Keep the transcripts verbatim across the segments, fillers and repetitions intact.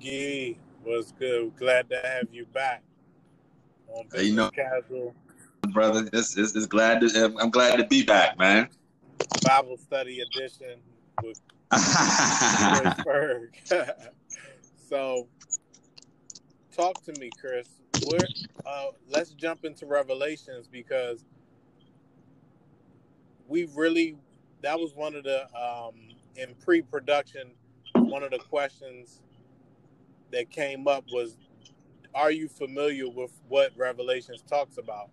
Biggie, what's good? Glad to have you back on Business you know, Casual, brother. It's, it's, it's glad to, I'm glad to be back, man. Bible study edition with Ferg. So, talk to me, Chris. We're, uh, let's jump into Revelations, because we really, that was one of the, um, in pre-production, one of the questions that came up was, are you familiar with what Revelations talks about?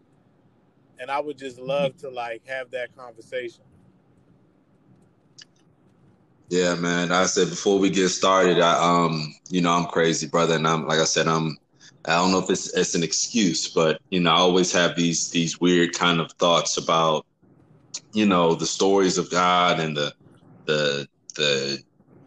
And I would just love to, like, have that conversation. Yeah, man. I said before we get started, I um, you know, I'm crazy, brother, and I'm like I said, I'm. I don't know if it's it's an excuse, but you know, I always have these these weird kind of thoughts about, you know, the stories of God and the the the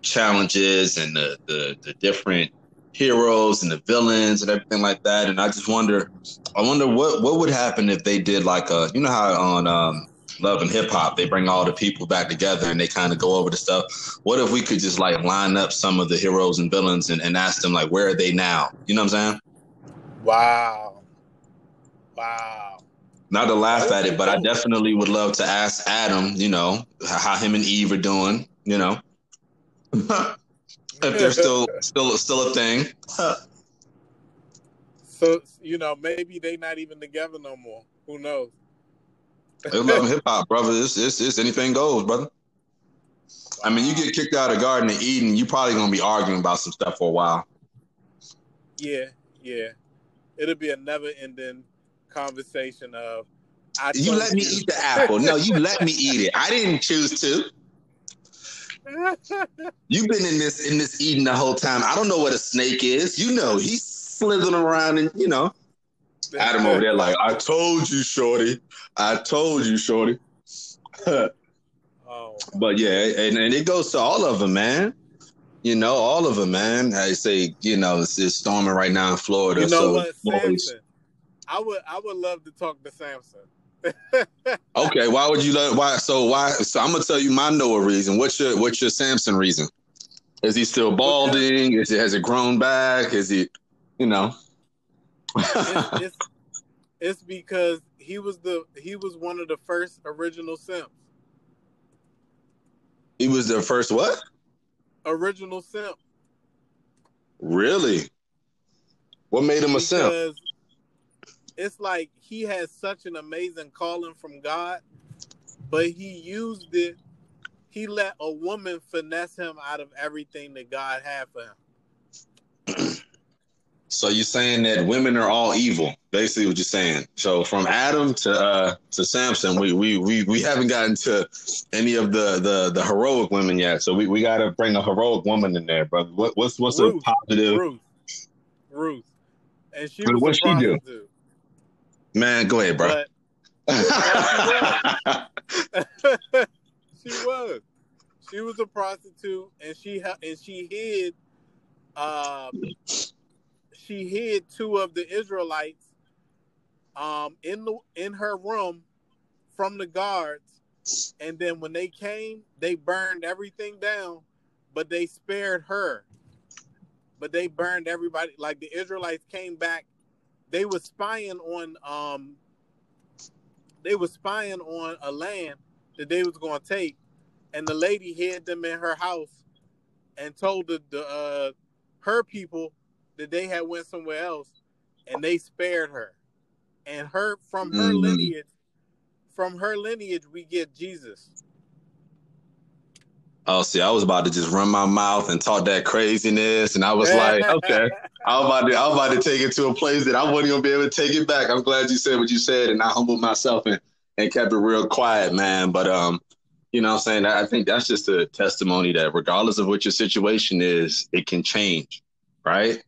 challenges and the the, the different heroes and the villains and everything like that. And I just wonder, I wonder what what would happen if they did like a, you know how on um. Love and Hip Hop, they bring all the people back together and they kind of go over the stuff. What if we could just like line up some of the heroes and villains and, and ask them like, where are they now? You know what I'm saying? Wow. Wow. Not to laugh at it, but I definitely would love to ask Adam, you know, how him and Eve are doing, you know, if they're still, still, still a thing. So, you know, maybe they not even together no more. Who knows? They love hip hop, brother. It's, it's, it's anything goes, brother. I mean, you get kicked out of Garden of Eden, you're probably going to be arguing about some stuff for a while. Yeah, yeah. It'll be a never-ending conversation of... I you let me eat the apple. No, you let me eat it. I didn't choose to. You've been in this in this Eden the whole time. I don't know what a snake is. You know, he's slithering around and, you know... Adam over there like, I told you, shorty. I told you, shorty. Oh. But yeah, and, and it goes to all of them, man. You know, all of them, man. I say, you know, it's, it's storming right now in Florida. You know so what, Samson? I would, I would love to talk to Samson. Okay, why would you love? Why? So why? So I'm gonna tell you my Noah reason. What's your, what's your Samson reason? Is he still balding? Is it, has it grown back? Is he, you know? it's, it's, it's because he was the he was one of the first original simps. He was the first what? Original simp. Really? What made him a simp? Because it's like he has such an amazing calling from God, but he used it. He let a woman finesse him out of everything that God had for him. So you're saying that women are all evil, basically what you're saying. So from Adam to uh, to Samson, we, we we we haven't gotten to any of the the, the heroic women yet. So we, we got to bring a heroic woman in there, brother. What, what's what's Ruth, a positive? Ruth, Ruth, and she was what she do? Dude. Man, go ahead, bro. But, she was, she was a prostitute, and she and she hid. Um, She hid two of the Israelites um, in the in her room from the guards, and then when they came, they burned everything down, but they spared her. But they burned everybody. Like the Israelites came back, they were spying on um, they were spying on a land that they was going to take, and the lady hid them in her house and told the, the uh, her people that they had went somewhere else, and they spared her. And her from her mm. lineage, from her lineage, we get Jesus. Oh, see, I was about to just run my mouth and talk that craziness, and I was like, okay, I'm about to, I'm about to take it to a place that I wasn't gonna be able to take it back. I'm glad you said what you said, and I humbled myself and, and kept it real quiet, man. But um, you know what I'm saying? I think that's just a testimony that regardless of what your situation is, it can change, right?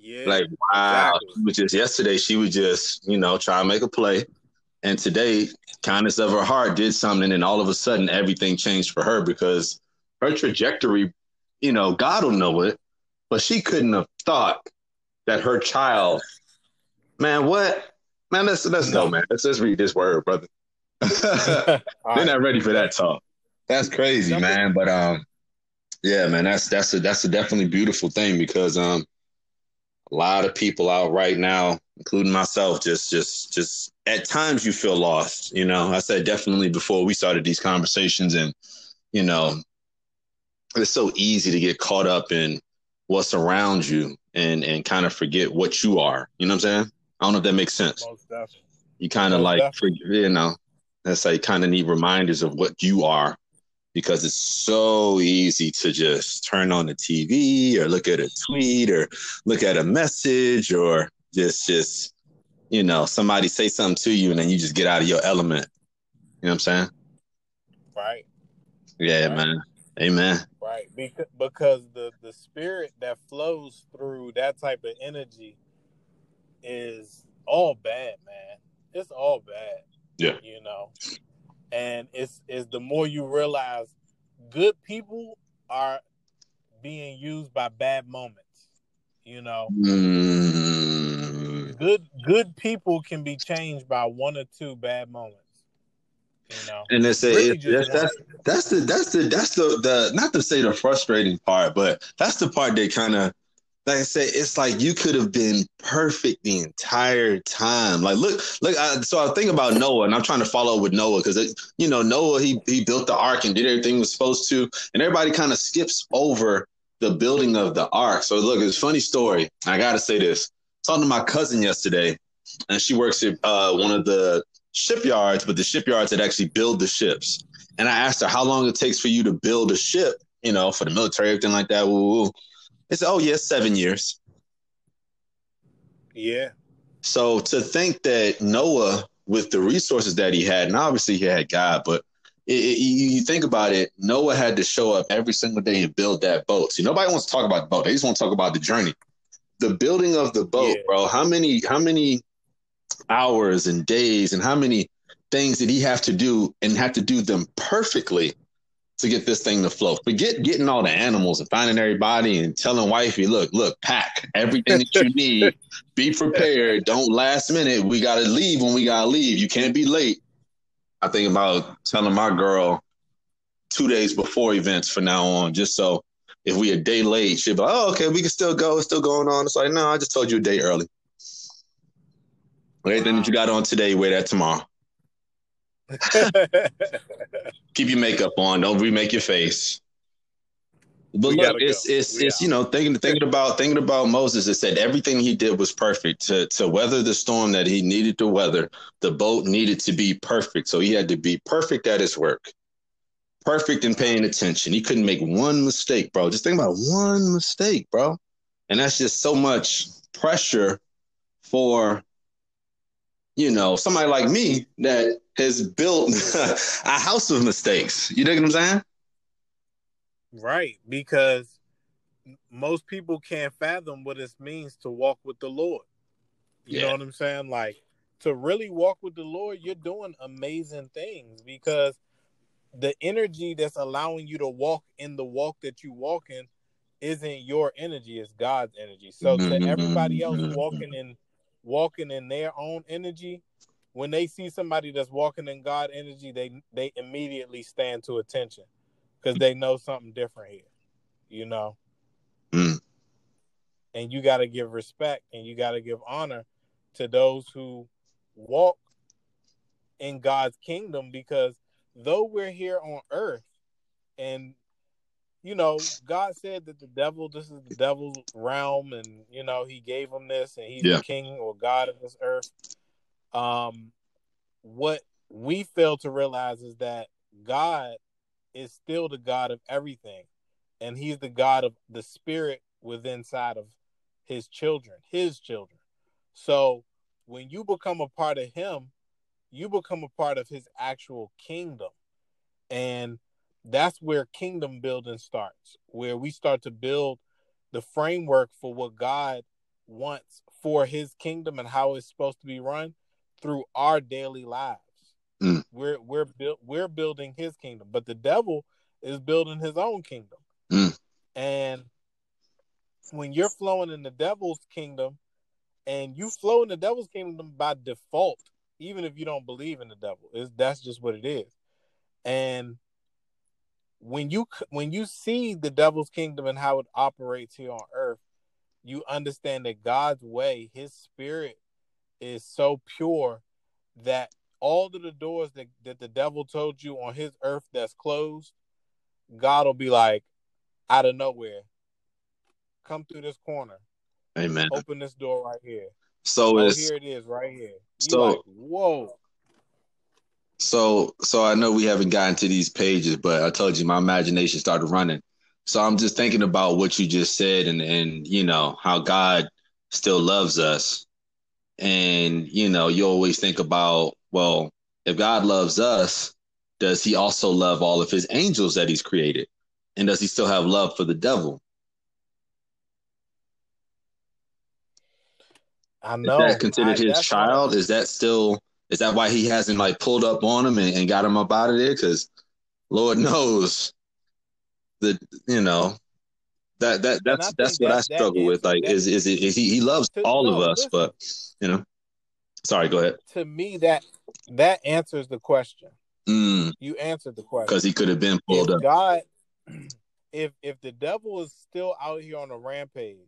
Yeah, like, wow, exactly. She was just yesterday, she was just, you know, trying to make a play. And today, kindness of her heart did something. And all of a sudden, everything changed for her because her trajectory, you know, God will know it. But she couldn't have thought that her child, man, what? Man, let's, let's go, man. Let's just read this word, brother. They're right. Not ready for that talk. That's crazy, Something- man. But um, Yeah, man, that's that's a that's a definitely beautiful thing, because um a lot of people out right now, including myself, just just just at times you feel lost. You know, I said definitely before we started these conversations, and you know, it's so easy to get caught up in what's around you and and kind of forget what you are. You know what I'm saying? I don't know if that makes sense. Most definitely. You kind of like, definitely. you know, that's like kind of need reminders of what you are, because it's so easy to just turn on the T V or look at a tweet or look at a message or just, just, you know, somebody say something to you and then you just get out of your element. You know what I'm saying? Right. Yeah, right. Man. Amen. Right. Because, because the, the spirit that flows through that type of energy is all bad, man. It's all bad. Yeah. You know, and it's, it's the more you realize good people are being used by bad moments, you know, mm. good, good people can be changed by one or two bad moments. You know, and it's, really it's that's, that's that's the that's the that's the the not to say the frustrating part, but that's the part that kind of, like I say, it's like you could have been perfect the entire time. Like look, look. I, so I think about Noah, and I'm trying to follow up with Noah because you know Noah he he built the ark and did everything he was supposed to, and everybody kind of skips over the building of the ark. So look, it's a funny story. I gotta say this. I was talking to my cousin yesterday, and she works at uh, one of the shipyards, but the shipyards that actually build the ships. And I asked her how long it takes for you to build a ship, you know, for the military, everything like that. Woo, woo. They said, oh, yeah, seven years. Yeah. So to think that Noah, with the resources that he had, and obviously he had God, but it, it, you think about it, Noah had to show up every single day and build that boat. See, nobody wants to talk about the boat. They just want to talk about the journey. The building of the boat, yeah. bro, how many, how many, hours and days and how many things did he have to do and have to do them perfectly to get this thing to flow? Forget getting all the animals and finding everybody and telling wifey, look, look, pack everything that you need, be prepared. Don't last minute. We got to leave when we got to leave. You can't be late. I think about telling my girl two days before events from now on, just so if we a day late, she'll be like, oh, okay, we can still go. It's still going on. It's like, no, I just told you a day early. Everything that you got on today, wear that tomorrow. Keep your makeup on. Don't remake your face. But look, it's go. it's we it's out. You know, thinking thinking about thinking about Moses. It said everything he did was perfect to to weather the storm that he needed to weather. The boat needed to be perfect, so he had to be perfect at his work, perfect in paying attention. He couldn't make one mistake, bro. Just think about one mistake, bro, and that's just so much pressure for. You know, somebody like me that has built a house of mistakes. You dig what I'm saying? Right, because most people can't fathom what it means to walk with the Lord. You yeah. know what I'm saying? Like, to really walk with the Lord, you're doing amazing things because the energy that's allowing you to walk in the walk that you walk in isn't your energy, it's God's energy. So mm-hmm. to everybody else walking in walking in their own energy, when they see somebody that's walking in God energy, they they immediately stand to attention because they know something different here, you know. Mm. And you got to give respect and you got to give honor to those who walk in God's kingdom, because though we're here on earth and, you know, God said that the devil, this is the devil's realm, and, you know, he gave him this, and he's yeah. the king or God of this earth. Um, what we fail to realize is that God is still the God of everything, and he's the God of the spirit within inside of his children, his children. So when you become a part of him, you become a part of his actual kingdom. And that's where kingdom building starts, where we start to build the framework for what God wants for his kingdom and how it's supposed to be run through our daily lives. Mm. We're we're built we're building his kingdom, but the devil is building his own kingdom. Mm. And when you're flowing in the devil's kingdom, and you flow in the devil's kingdom by default, even if you don't believe in the devil, it's, that's just what it is. And when you when you see the devil's kingdom and how it operates here on earth, you understand that God's way, his spirit is so pure that all of the doors that, that the devil told you on his earth that's closed, God will be like, out of nowhere, come through this corner. Amen. Just open this door right here. So oh, it's, here it is right here. You're so like, whoa. So so I know we haven't gotten to these pages, but I told you my imagination started running. So I'm just thinking about what you just said and, and you know, how God still loves us. And, you know, you always think about, well, if God loves us, does he also love all of his angels that he's created? And does he still have love for the devil? I know. Is that considered I, his child? Is that still, is that why he hasn't like pulled up on him and, and got him up out of there? Because Lord knows that, you know, that, that that's, that's what that, I struggle with. Like, is, is, is, is he, he loves to, all no, of us, listen. But, you know, sorry, go ahead. To me, that, that answers the question. Mm. You answered the question. Because he could have been pulled if up. God, if, if the devil is still out here on a rampage,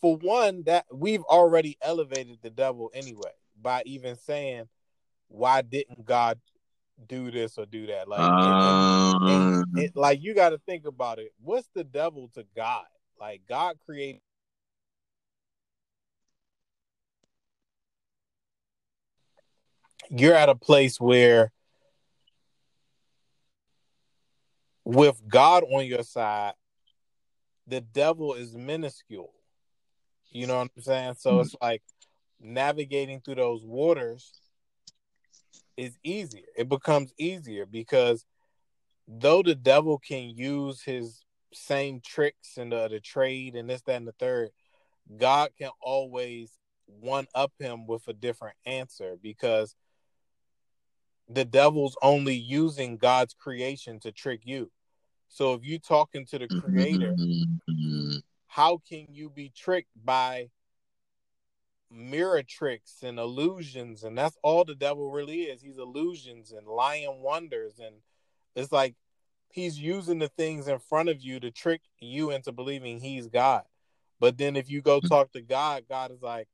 for one, that we've already elevated the devil anyway by even saying, "Why didn't God do this or do that?" Like, um, and, and it, like you got to think about it. What's the devil to God? Like, God created. You're at a place where, with God on your side, the devil is minuscule. You know what I'm saying? So it's like navigating through those waters is easier. It becomes easier because though the devil can use his same tricks and the, the trade and this, that, and the third, God can always one-up him with a different answer because the devil's only using God's creation to trick you. So if you're talking to the creator... how can you be tricked by mirror tricks and illusions? And that's all the devil really is. He's illusions and lying wonders. And it's like he's using the things in front of you to trick you into believing he's God. But then if you go talk to God, God is like,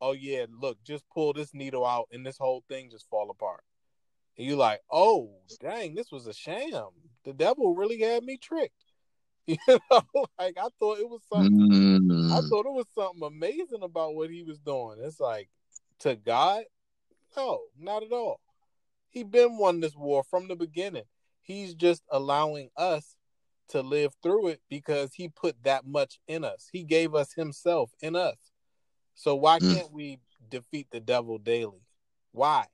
oh, yeah, look, just pull this needle out and this whole thing just fall apart. And you're like, oh, dang, this was a sham. The devil really had me tricked. You know, like I thought it was something. Mm. I thought it was something amazing about what he was doing. It's like to God, no, not at all. He been won this war from the beginning. He's just allowing us to live through it because he put that much in us. He gave us himself in us. So why mm. can't we defeat the devil daily? Why?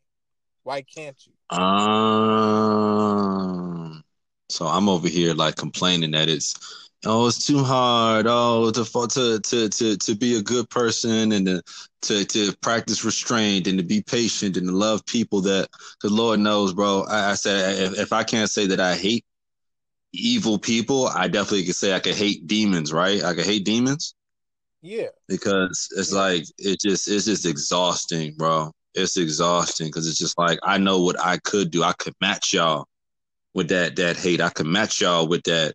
Why can't you? Um. So I'm over here like complaining that it's, oh, it's too hard. Oh, to to to to, to be a good person and to, to to practice restraint and to be patient and to love people that, because Lord knows, bro, I, I said if, if I can't say that I hate evil people, I definitely could say I could hate demons, right? I could hate demons. Yeah. Because it's yeah. like, it just it's just exhausting, bro. It's exhausting because it's just like, I know what I could do. I could match y'all. With that that hate, I can match y'all with that,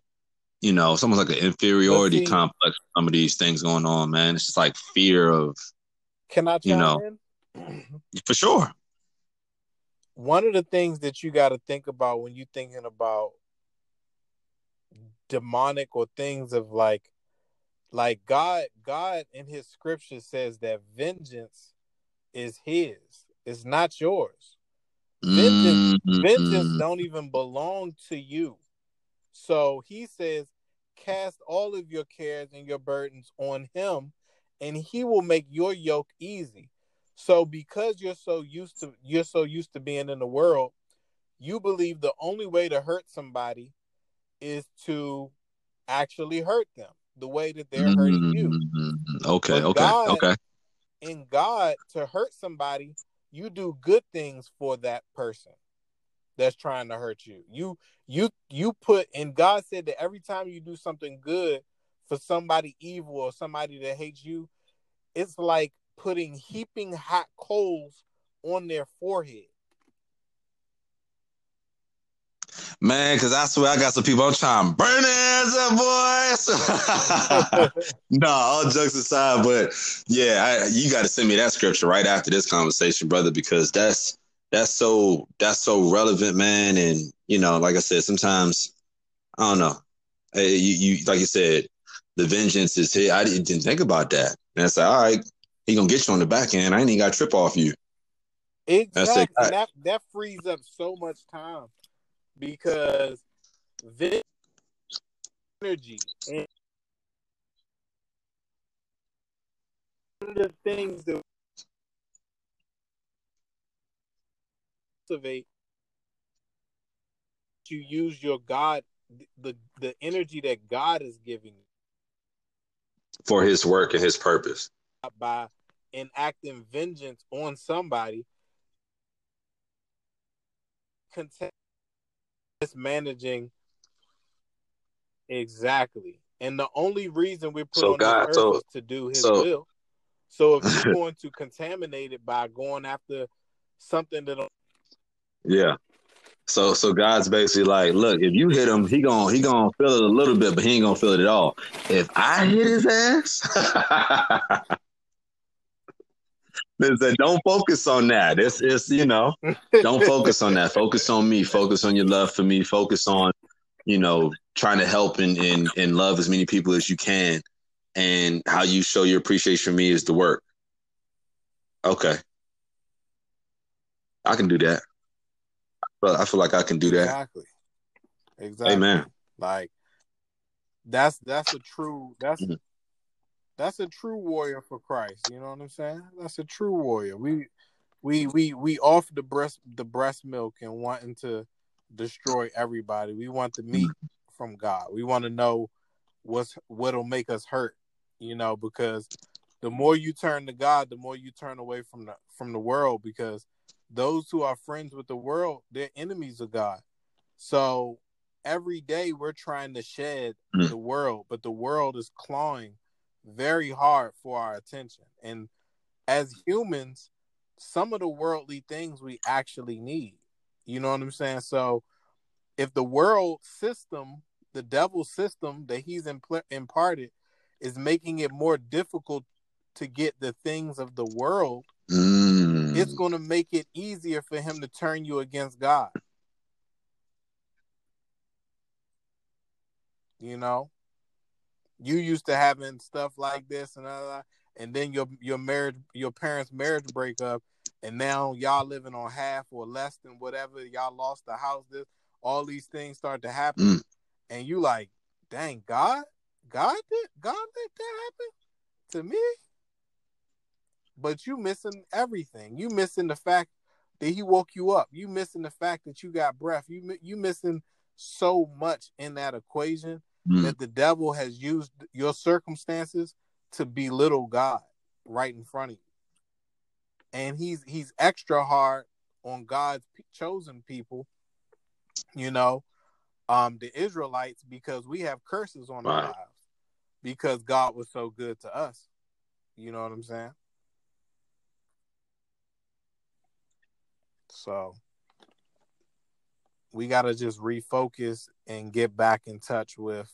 you know, it's almost like an inferiority complex. Some of these things going on, man. It's just like fear of. Can I chime you know, in? For sure. One of the things that you got to think about when you're thinking about demonic or things of like, like God, God in his scripture says that vengeance is his. It's not yours. Vengeance, mm-hmm. vengeance don't even belong to you. So he says, cast all of your cares and your burdens on him, and he will make your yoke easy. So because you're so used to you're so used to being in the world, you believe the only way to hurt somebody is to actually hurt them the way that they're mm-hmm. hurting you. Okay, but okay, God, okay. In God, to hurt somebody, you do good things for that person that's trying to hurt you. You, you, you put, and God said that every time you do something good for somebody evil or somebody that hates you, it's like putting heaping hot coals on their forehead. Man, because I swear I got some people I'm trying to burn as a voice. No, all jokes aside, but yeah, I, you got to send me that scripture right after this conversation, brother, because that's that's so that's so relevant, man. And you know, like I said, sometimes I don't know. You, you like you said, the vengeance is here. I didn't think about that, and I said, all right, he gonna get you on the back end. I ain't even got to trip off you. Exactly. Said, that that frees up so much time. Because this energy and one of the things that cultivate to use your God, the, the energy that God is giving for His work and His purpose by enacting vengeance on somebody. Content- Managing exactly, and the only reason we're put so on God, earth so, is to do His so, will. So if you're going to contaminate it by going after something that, don't... yeah. So so God's basically like, look, if you hit him, he gon' he gonna feel it a little bit, but he ain't gonna feel it at all. If I hit his ass, said, don't focus on that. It's, it's you know, don't focus on that. Focus on me. Focus on your love for me. Focus on, you know, trying to help and, and, and love as many people as you can. And how you show your appreciation for me is the work. Okay. I can do that. But I feel like I can do that. Exactly. Exactly. Amen. Like, that's, that's a true, that's mm-hmm. That's a true warrior for Christ. You know what I'm saying? That's a true warrior. We, we, we, we off the breast, the breast milk, and wanting to destroy everybody. We want the meat from God. We want to know what's what'll make us hurt. You know, because the more you turn to God, the more you turn away from the from the world. Because those who are friends with the world, they're enemies of God. So every day we're trying to shed the world, but the world is clawing very hard for our attention. And as humans, some of the worldly things we actually need. You know what I'm saying? So if the world system, the devil's system that he's impl- imparted is making it more difficult to get the things of the world, mm. it's going to make it easier for him to turn you against God. You know? You used to having stuff like this and other, and then your your marriage, your parents' marriage break up, and now y'all living on half or less than whatever. Y'all lost the house. This, all these things start to happen, mm. and you like, dang, God, God did, God did that happen to me. But you missing everything. You missing the fact that He woke you up. You missing the fact that you got breath. You you missing so much in that equation. Mm. That the devil has used your circumstances to belittle God right in front of you. And he's he's extra hard on God's chosen people, you know, um, the Israelites, because we have curses on our lives because God was so good to us. You know what I'm saying? So we got to just refocus and get back in touch with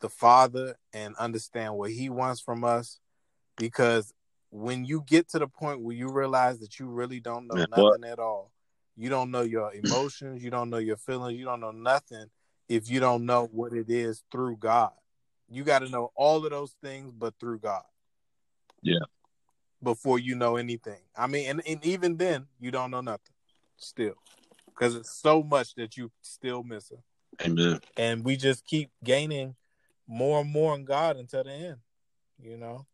the Father and understand what He wants from us. Because when you get to the point where you realize that you really don't know nothing at all, you don't know your emotions, you don't know your feelings, you don't know nothing if you don't know what it is through God. You got to know all of those things, but through God. Yeah. Before you know anything. I mean, and, and even then, you don't know nothing still. Because it's so much that you still miss it. Amen. And we just keep gaining more and more on God until the end, you know.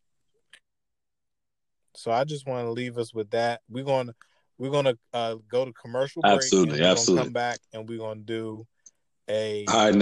So I just want to leave us with that. We're gonna we're gonna uh, go to commercial break. Absolutely, and we're absolutely. Gonna come back and we're gonna do a. All right.